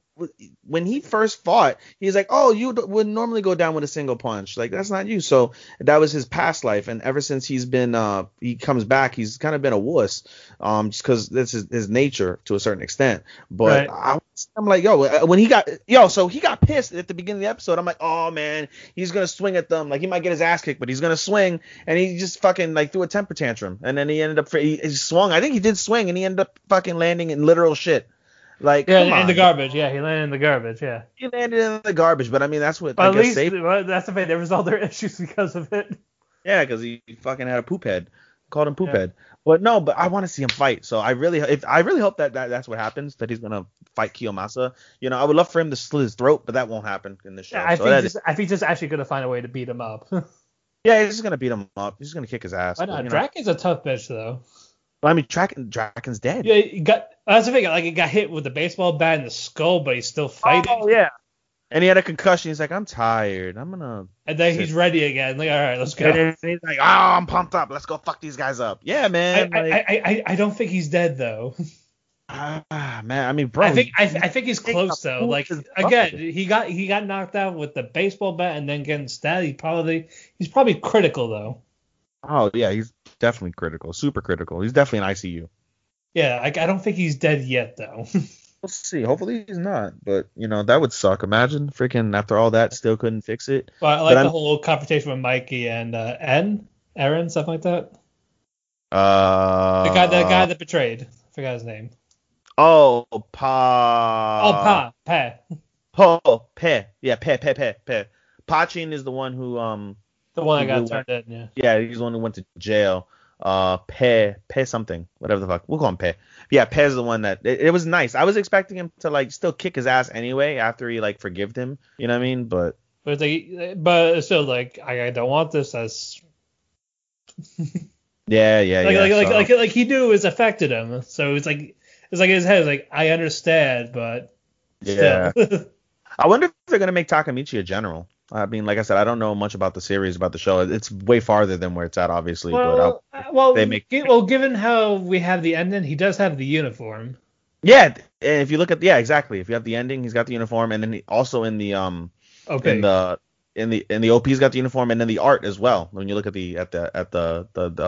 when he first fought, he's like, oh, you would normally go down with a single punch. Like, that's not you. So that was his past life. And ever since he's been he comes back, he's kind of been a wuss just because that's his nature to a certain extent. But right. I'm like, so he got pissed at the beginning of the episode. I'm like, oh, man, he's going to swing at them. Like, he might get his ass kicked, but he's going to swing. And he just fucking, like, threw a temper tantrum. And then he ended up he swung. I think he did swing, and he ended up fucking landing in literal shit. Like, in the garbage. Yeah, he landed in the garbage. Yeah, he landed in the garbage. But I mean, that's what. But I guess that's the fact. There was all their issues because of it. Yeah, because he fucking had a poop head. Called him poop head. But no, I want to see him fight. So I really hope that that's what happens. That he's gonna fight Kiyomasa. You know, I would love for him to slit his throat, but that won't happen in the show. Yeah, I think he's actually gonna find a way to beat him up. Yeah, he's just gonna beat him up. He's just gonna kick his ass. Why not? Draken's a tough bitch though. I mean, Draken's dead. Yeah, that's the thing. Like, he got hit with the baseball bat in the skull, but he's still fighting. Oh yeah. And he had a concussion. He's like, I'm tired. I'm gonna. And then he's ready again. Like, all right, let's go. And he's like, oh, I'm pumped up. Let's go fuck these guys up. Yeah, man. I don't think he's dead though. Man. I mean, bro. I think he's close though. Like again, he got knocked out with the baseball bat and then getting stabbed. He's probably critical though. Oh yeah, he's definitely critical, super critical. He's definitely in ICU. Yeah, I don't think he's dead yet though. We'll see. Hopefully he's not, but that would suck. Imagine freaking after all that, still couldn't fix it. Well, I like the whole confrontation with Mikey and Aaron, something like that. The guy that betrayed. I forgot his name. Pe. Pachin is the one who the one that got turned in. Yeah. Yeah, he's the one who went to jail. Pe something, whatever the fuck. We'll call him Pe. Yeah, Pe's the one that it was nice. I was expecting him to like still kick his ass anyway after he like forgived him. You know what I mean? But still like I don't want this as. yeah. Like he knew it was affected him, so it's like in his head like I understand, but still. Yeah. I wonder if they're gonna make Takemichi a general. I mean, like I said, I don't know much about the series, about the show. It's way farther than where it's at, obviously. Well, but given how we have the ending, he does have the uniform. Yeah, if you look at exactly. If you have the ending, he's got the uniform, and then also in the in the OP, he's got the uniform, and then the art as well. When you look at the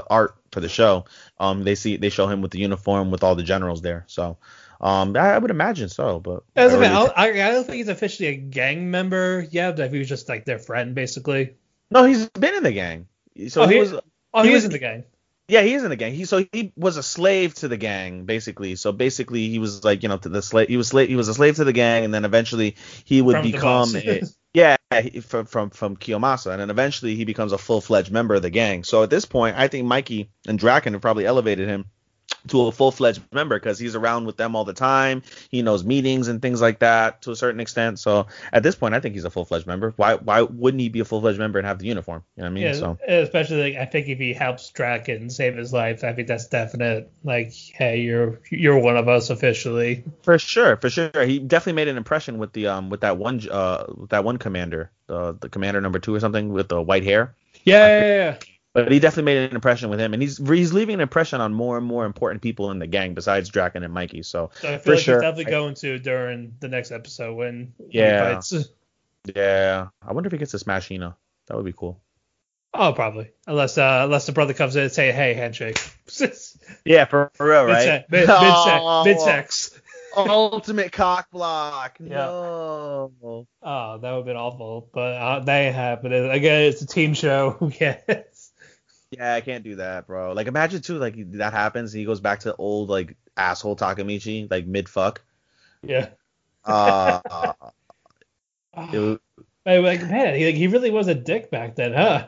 art for the show, they show him with the uniform with all the generals there. So. I would imagine so, but I don't think he's officially a gang member yet. He was just like their friend, basically. No, he's been in the gang. So he was in the gang. Yeah, he is in the gang. He was a slave to the gang, basically. So basically, he was like to the slave. He was a slave to the gang, and then eventually he would become from Kiyomasa, and then eventually he becomes a full-fledged member of the gang. So at this point, I think Mikey and Draken have probably elevated him to a full-fledged member because he's around with them all the time. He knows meetings and things like that to a certain extent. So at this point, I think he's a full-fledged member. Why wouldn't he be a full-fledged member and have the uniform? You know what I mean? Yeah, so especially like, I think if he helps Draken save his life, I think that's definite. Like, hey, you're one of us officially. For sure. He definitely made an impression with the with that one commander, the commander number 2 or something with the white hair. Yeah. But he definitely made an impression with him, and he's leaving an impression on more and more important people in the gang besides Draken and Mikey. So I feel for like sure, he's definitely going to during the next episode when he fights. Yeah, I wonder if he gets to smash Hina. That would be cool. Oh, probably. Unless the brother comes in and say, "Hey, handshake." Yeah, for real, right? Mid-sex. Ultimate cock block. Yeah. No. Oh, that would have been awful, but that ain't happening. Again, it's a team show. Yeah, I can't do that, bro. Like, imagine too, like that happens and he goes back to old like asshole Takamichi, like mid fuck. Yeah. Man, he really was a dick back then, huh?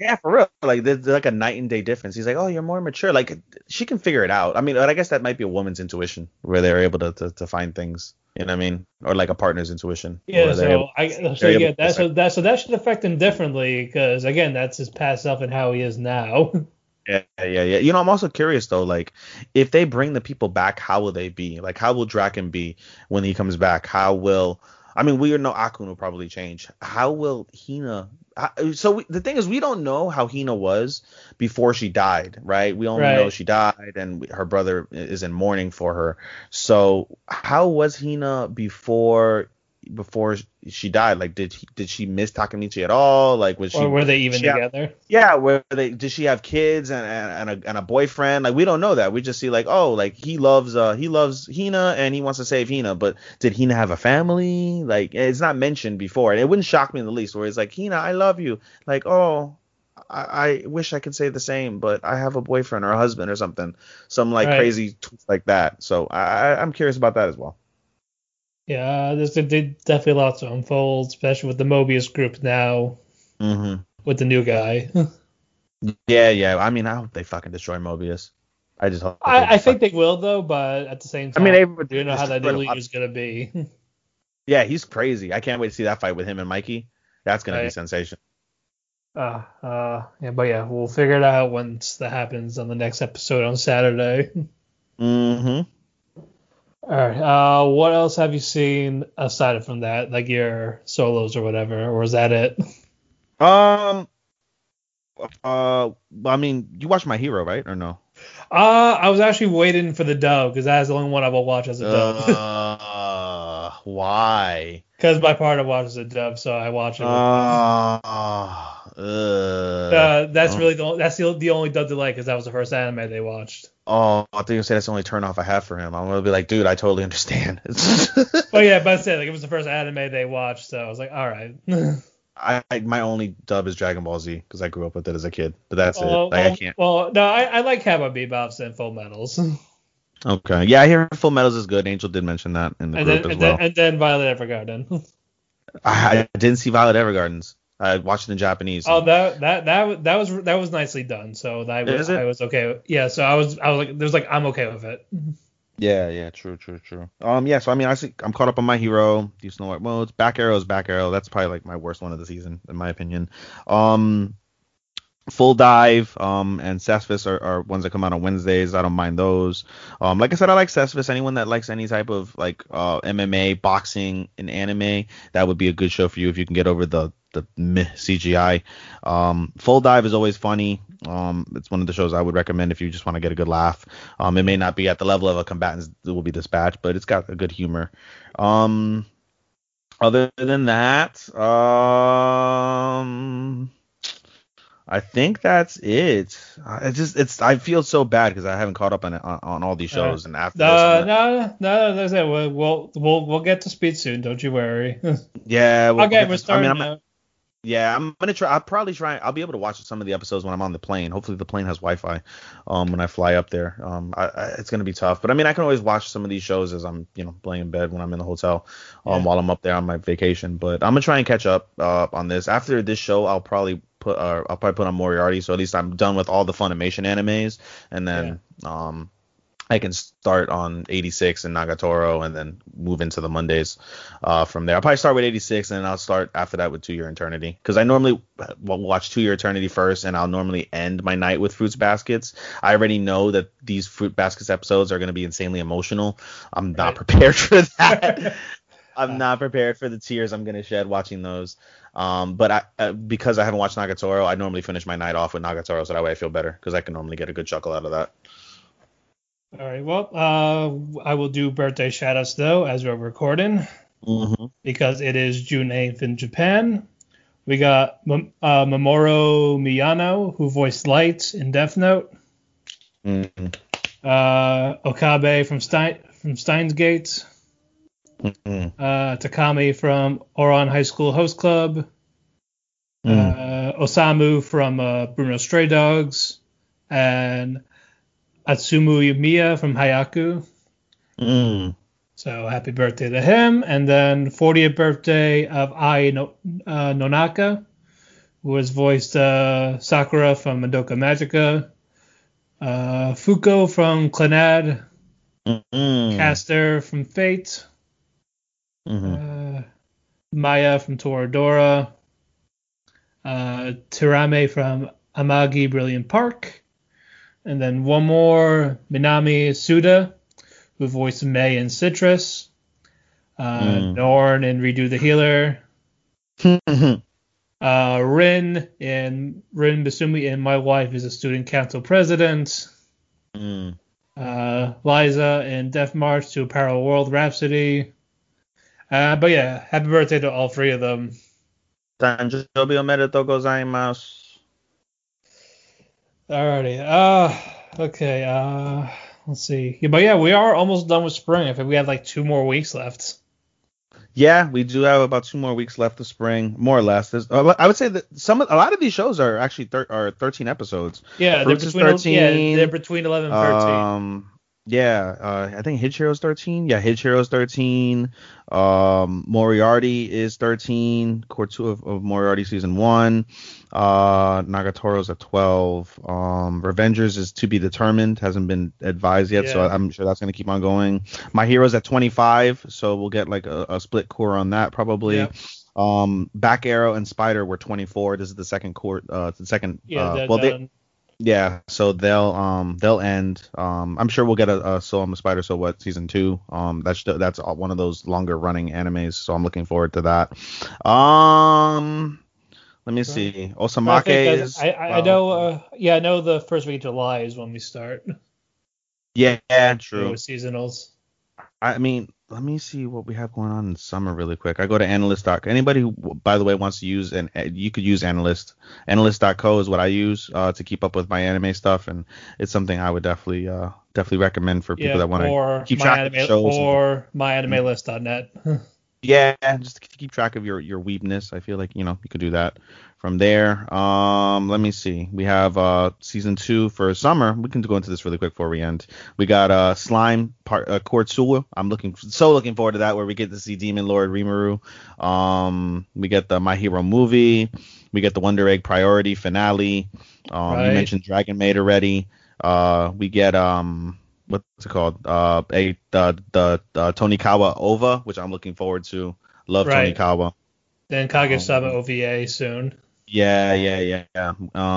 Yeah, for real. Like, there's like a night and day difference. He's like, oh, you're more mature. Like, she can figure it out. I mean, I guess that might be a woman's intuition where they're able to find things. You know what I mean? Or like a partner's intuition. Yeah, so that should affect him differently because, again, that's his past self and how he is now. Yeah. You know, I'm also curious, though, like, if they bring the people back, how will they be? Like, how will Draken be when he comes back? We know Akun will probably change. How will Hina... the thing is, we don't know how Hina was before she died, right? We only know she died and her brother is in mourning for her. So how was Hina before she died? Like, did she miss Takamichi at all? Like, were they even together? Did she have kids and a boyfriend? Like, we don't know that. We just see like, oh, like he loves Hina and he wants to save Hina, but did Hina have a family? Like, it's not mentioned before, and it wouldn't shock me in the least. Where it's like, Hina, I love you. Like, oh, I wish I could say the same, but I have a boyfriend or a husband or something, some like crazy tweets like that. So I'm curious about that as well. Yeah, there's definitely lots to unfold, especially with the Mobius group now, with the new guy. Yeah. I mean, I hope they fucking destroy Mobius. I just hope. I think they will, though, but at the same time, I mean, you know how that new leader's going to be. Yeah, he's crazy. I can't wait to see that fight with him and Mikey. That's going to be sensational. We'll figure it out once that happens on the next episode on Saturday. All right. What else have you seen aside from that, like your solos or whatever, or is that it? I mean, you watched My Hero, right, or no? I was actually waiting for the dub because that's the only one I will watch as a dub. Why? Because my partner watches a dub, so I watch it. That's the only dub delay because that was the first anime they watched. Oh, I thought you were saying that's the only turn off I have for him. I'm gonna be like, dude, I totally understand. But I said like it was the first anime they watched, so I was like, all right. My only dub is Dragon Ball Z because I grew up with it as a kid, but that's it. Like, I can't. Well, no, I like Cowboy Bebops and Full Metals. Okay, yeah, I hear Full Metals is good. Angel did mention that in the group as well. And then Violet Evergarden. I didn't see Violet Evergardens. I watched it in Japanese. Oh, that was nicely done. So I was okay. Yeah, so I was like, I'm okay with it. Yeah, true. So I mean, I'm caught up on My Hero. Deep Snow White modes. Back arrow. That's probably like my worst one of the season, in my opinion. Full Dive and Cespis are ones that come out on Wednesdays. I don't mind those. Like I said, I like Cespis. Anyone that likes any type of like MMA, boxing, and anime, that would be a good show for you if you can get over the CGI. Full Dive is always funny. It's one of the shows I would recommend if you just want to get a good laugh. It may not be at the level of a Combatants Will Be Dispatched, but it's got a good humor. Other than that, I think that's it. I feel so bad because I haven't caught up on all these shows and after this. No, that's it. We'll get to speed soon. Don't you worry. Yeah. We're starting now. Yeah, I'm gonna try. I'll probably try. I'll be able to watch some of the episodes when I'm on the plane. Hopefully, the plane has Wi-Fi when I fly up there. It's gonna be tough, but I mean, I can always watch some of these shows as I'm, laying in bed when I'm in the hotel while I'm up there on my vacation. But I'm gonna try and catch up on this. After this show, I'll probably put on Moriarty, so at least I'm done with all the Funimation animes, and then I can start on 86 and Nagatoro, and then move into the Mondays from there. I'll probably start with 86, and then I'll start after that with 2 Year Eternity, because I normally watch 2 Year Eternity first, and I'll normally end my night with Fruits Baskets. I already know that these Fruit Baskets episodes are going to be insanely emotional. I'm not prepared for that. I'm not prepared for the tears I'm gonna shed watching those. But because I haven't watched Nagatoro, I normally finish my night off with Nagatoro, so that way I feel better because I can normally get a good chuckle out of that. All right. Well, I will do birthday shout outs though as we're recording because it is June 8th in Japan. We got Mamoru Miyano, who voiced Lights in Death Note. Okabe from Steins Gate. Takami from Oran High School Host Club. Osamu from Bruno Stray Dogs. And Atsumu Yumiya from Hayaku. So happy birthday to him. And then 40th birthday of Ai Nonaka, who has voiced Sakura from Madoka Magica. Fuko from Clannad. Caster from Fate. Maya from Toradora. Tirame from Amagi Brilliant Park. And then one more, Minami Suda, who voiced May in Citrus, Norn in Redo the Healer, Rin Basumi in My Wife is a Student Council President, Liza in Death March to a Parallel World Rhapsody. But yeah, happy birthday to all three of them. Tanjoubi omedetou gozaimasu. Alrighty. Okay. Let's see. Yeah, but yeah, we are almost done with spring. I think we have like 2 more weeks left. Yeah, we do have about 2 more weeks left of spring, more or less. I would say that a lot of these shows are actually 13 episodes. Yeah, they're between 11 and 13. I think Hidehiro's 13. Yeah, Hidehiro's 13. Moriarty is 13. Core 2 of Moriarty season 1. Nagatoro's at 12. Revengers is to be determined. Hasn't been advised yet, so I'm sure that's going to keep on going. My Hero's at 25, so we'll get like a split core on that probably. Yeah. Back Arrow and Spider were 24. This is the second core. So they'll end. I'm sure we'll get a So I'm a Spider, So What season 2. That's one of those longer running animes, so I'm looking forward to that. Let me see. Osamake is. I know. I know the first week of July is when we start. Yeah, true. Seasonals. I mean, let me see what we have going on in summer really quick. I go to analyst.co. Anybody who, by the way, wants to use, and you could use analyst. Analyst.co is what I use to keep up with my anime stuff, and it's something I would definitely recommend for people that want to keep track of shows. Or myanime.net. Yeah, just to keep track of your weebness. I feel like, you could do that from there. Let me see. We have season 2 for summer. We can go into this really quick before we end. We got Slime part Kortsua. I'm looking forward to that, where we get to see Demon Lord Rimuru. We get the My Hero movie. We get the Wonder Egg Priority finale. You mentioned Dragon Maid already. We get what's it called? The Tonikawa OVA, which I'm looking forward to. Love Tonikawa. Then Kaguya-sama OVA soon. Yeah.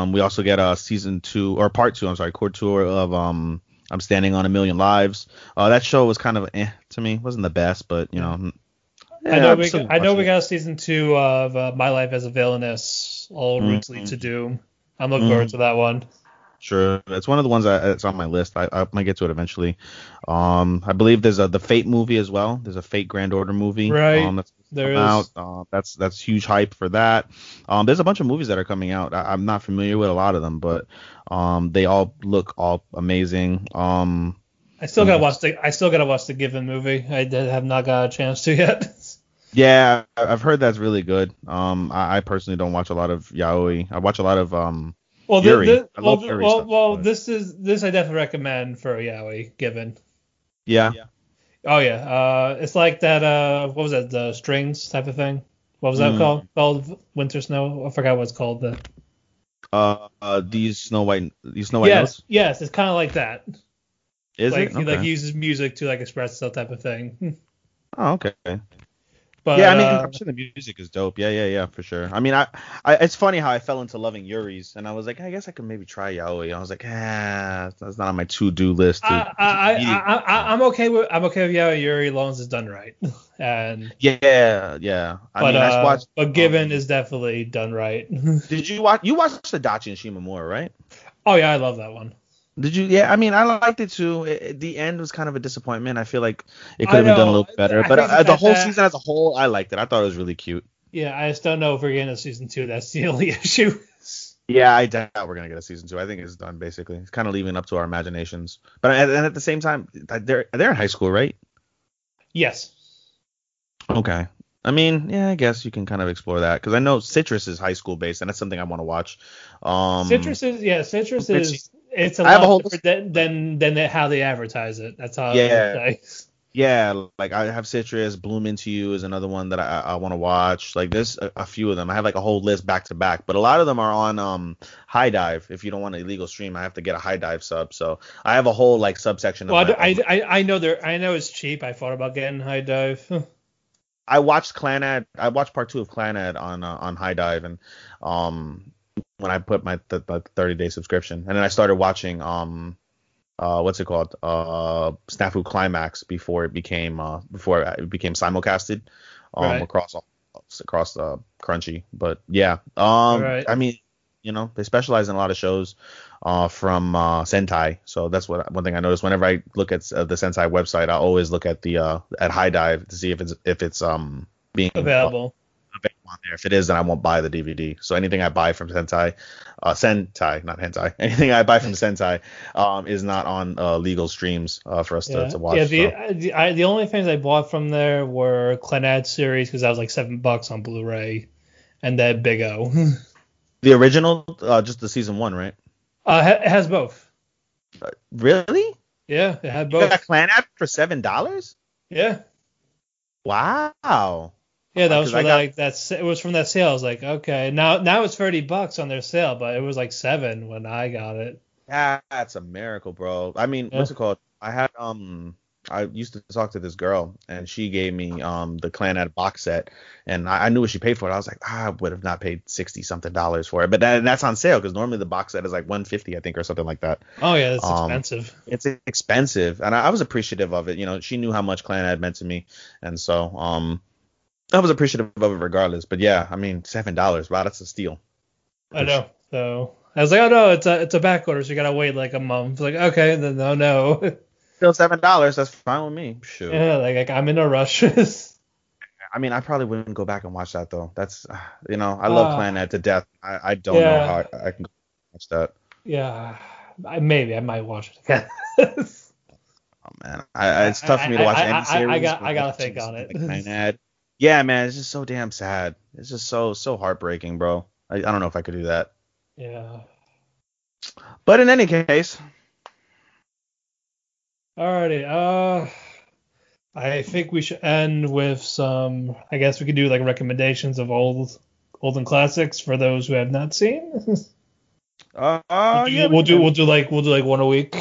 We also get season 2 or part 2. I'm sorry, core tour of I'm Standing on a Million Lives. That show was kind of to me. Wasn't the best, but Yeah, I know we got season 2 of My Life as a Villainess, all routes lead to doom. I'm looking forward to that one. Sure, it's one of the ones that's on my list. I might get to it eventually. I believe there's the Fate movie as well. There's a Fate Grand Order movie. Right. There is. Out. That's huge hype for that. There's a bunch of movies that are coming out. I'm not familiar with a lot of them, but they all look all amazing. I still gotta watch the Given movie. I have not got a chance to yet. Yeah, I've heard that's really good. I personally don't watch a lot of yaoi. I watch a lot of Well, this I definitely recommend for yaoi, Given. Yeah. Oh yeah. It's like that. What was that? The strings type of thing. What was that called? Called Winter Snow. I forgot what it's called. These Snow White notes. Yes, it's kind of like that. Is it? Okay. He uses music to express that type of thing. Oh, okay. But, yeah, I mean, I'm sure the music is dope. Yeah, for sure. I mean, I it's funny how I fell into loving Yuri's, and I was like, I guess I could maybe try Yaoi. I was like, that's not on my to-do list. I'm okay with Yaoi Yuri, as long as it's done right. And yeah. But Given is definitely done right. Did you watch? You watched Sadachi and Shimamura, right? Oh yeah, I love that one. Did you? Yeah, I mean, I liked it too. The end was kind of a disappointment. I feel like it could have been done a little better. But the whole season as a whole, I liked it. I thought it was really cute. Yeah, I just don't know if we're getting a season 2. That's the only issue. Yeah, I doubt we're going to get a season 2. I think it's done, basically. It's kind of leaving up to our imaginations. But at the same time, they're in high school, right? Yes. Okay. I mean, yeah, I guess you can kind of explore that, because I know Citrus is high school based, and that's something I want to watch. Citrus is... It's a lot different than how they advertise it. That's how. Yeah. Yeah, like I have Citrus. Bloom Into You is another one that I want to watch. Like there's a few of them. I have like a whole list back to back, but a lot of them are on High Dive. If you don't want an illegal stream, I have to get a High Dive sub. So I have a whole like subsection. I know it's cheap. I thought about getting High Dive. I watched part 2 of Clannad on High Dive, and when I put my 30-day subscription, and then I started watching Snafu Climax before it became simulcasted right. across Crunchy. But yeah, right. I mean, you know, they specialize in a lot of shows from Sentai, so that's one thing I noticed whenever I look at the Sentai website. I always look at the at High Dive to see if it's being available. On there. If it is, then I won't buy the DVD. So anything I buy from Sentai, not hentai. Anything I buy from Sentai is not on legal streams for us to watch. Yeah, the only things I bought from there were Clannad series, because that was like $7 on Blu-ray, and that Big O. The original, just the season 1, right? It has both. Really? Yeah, it had both. You got Clannad for $7? Yeah. Wow. Yeah, that was it was from that sale. I was like, okay, now it's $30 on their sale, but it was like $7 when I got it. That's a miracle, bro. I mean, What's it called? I had I used to talk to this girl, and she gave me the Clannad box set, and I knew what she paid for it. I was like, I would have not paid $60-something for it, but that's on sale, because normally the box set is like $150, I think, or something like that. Oh yeah, that's expensive. It's expensive, and I was appreciative of it. You know, she knew how much Clannad meant to me, and so I was appreciative of it regardless. But yeah, I mean, $7, wow, that's a steal. I know. So I was like, oh no, it's a back order, so you gotta wait like a month. Like, okay, then no. Still $7, that's fine with me. Sure. Yeah, like I'm in a rush. I mean, I probably wouldn't go back and watch that though. That's, you know, I love Clannad to death. I don't know how I can go watch that. Yeah, I might watch it again. Oh man, it's tough for me to watch any series. I gotta think on it. Clannad. Yeah, man, it's just so damn sad. It's just so heartbreaking, bro. I don't know if I could do that. Yeah. But in any case. Alrighty. I think we should end with some. I guess we could do like recommendations of olden classics for those who have not seen. We'll do like one a week.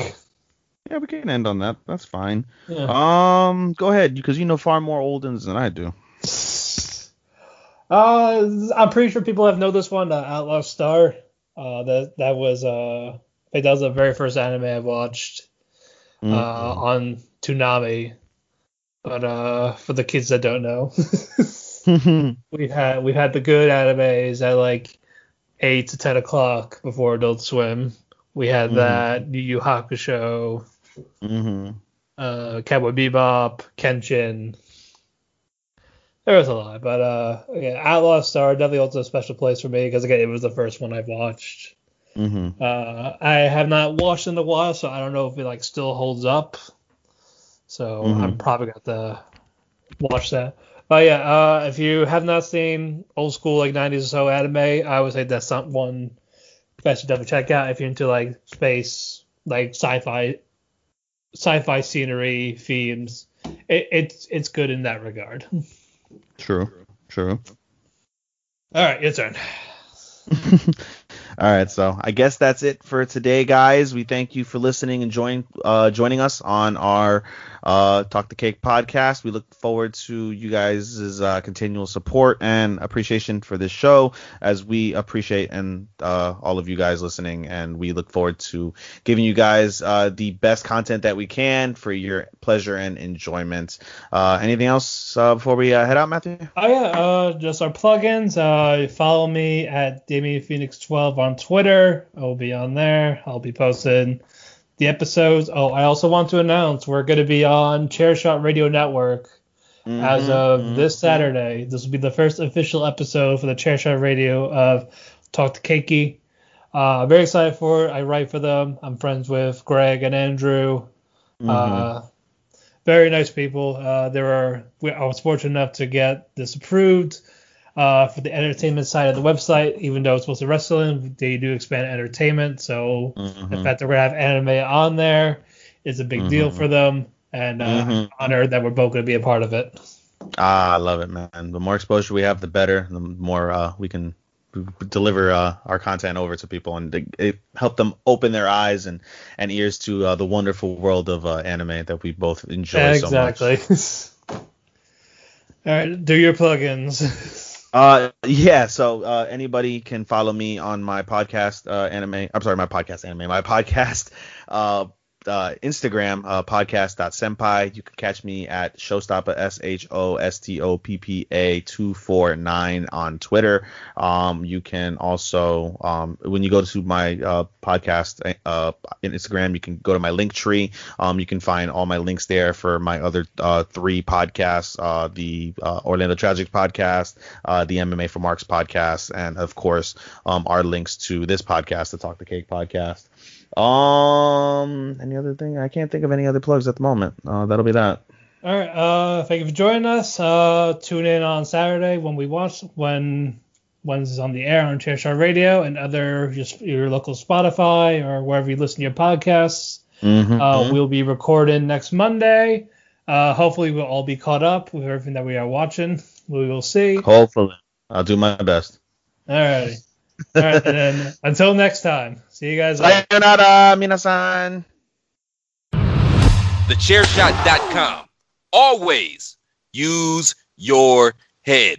Yeah, we can end on that. That's fine. Yeah. Go ahead, because you know far more oldens than I do. I'm pretty sure people have known this one, Outlaw Star. That was the very first anime I watched on Toonami. But for the kids that don't know, we've had the good animes at like 8 to 10 o'clock before Adult Swim. We had that Yu Yu Hakusho, Cowboy Bebop, Kenshin. There was a lot, but Outlaw Star definitely holds a special place for me, because again, it was the first one I've watched. I have not watched in a while, so I don't know if it like still holds up. So I'm probably gonna have to watch that. But yeah, if you have not seen old school like 90s or so anime, I would say that's not one best to definitely check out if you're into like space, like sci-fi scenery themes. It's good in that regard. True. All right, your turn. All right, so I guess that's it for today, guys. We thank you for listening and joining us on our Talk the Cake podcast. We look forward to you guys' continual support and appreciation for this show, as we appreciate and all of you guys listening, and we look forward to giving you guys the best content that we can for your pleasure and enjoyment. Anything else before we head out, Matthew? Oh yeah, just our plugins. Follow me at DamianPhoenix12 on Twitter. I'll be on there. I'll be posting the episodes. Oh, I also want to announce we're going to be on Chairshot Radio Network as of this Saturday. This will be the first official episode for the Chairshot Radio of Talk to Keiki. I'm very excited for it. I write for them. I'm friends with Greg and Andrew. Very nice people. I was fortunate enough to get this approved for the entertainment side of the website. Even though it's supposed to be wrestling, they do expand entertainment. So the fact that we're going to have anime on there is a big deal for them. And I'm honored that we're both going to be a part of it. Ah, I love it, man. The more exposure we have, the better. The more we can deliver our content over to people, and it help them open their eyes and ears to the wonderful world of anime that we both enjoy so much. All right, do your plugins. So anybody can follow me on my podcast Instagram, podcast.senpai. You can catch me at showstoppa, shostoppa 249 on Twitter. You can also, when you go to my podcast in Instagram, you can go to my link tree. You can find all my links there for my other three podcasts, the Orlando Tragic podcast, the MMA for Marks podcast, and of course our links to this podcast, the Talk the Cake podcast. Any other thing? I can't think of any other plugs at the moment. That'll be that. All right. Thank you for joining us. Tune in on Saturday when it's on the air on Chairshot Radio and other just your local Spotify or wherever you listen to your podcasts. We'll be recording next Monday. Hopefully we'll all be caught up with everything that we are watching. We will see. Hopefully, I'll do my best. All right. All right, then. Until next time. See you guys later. Sayonara, minasan. TheChairShot.com. Always use your head.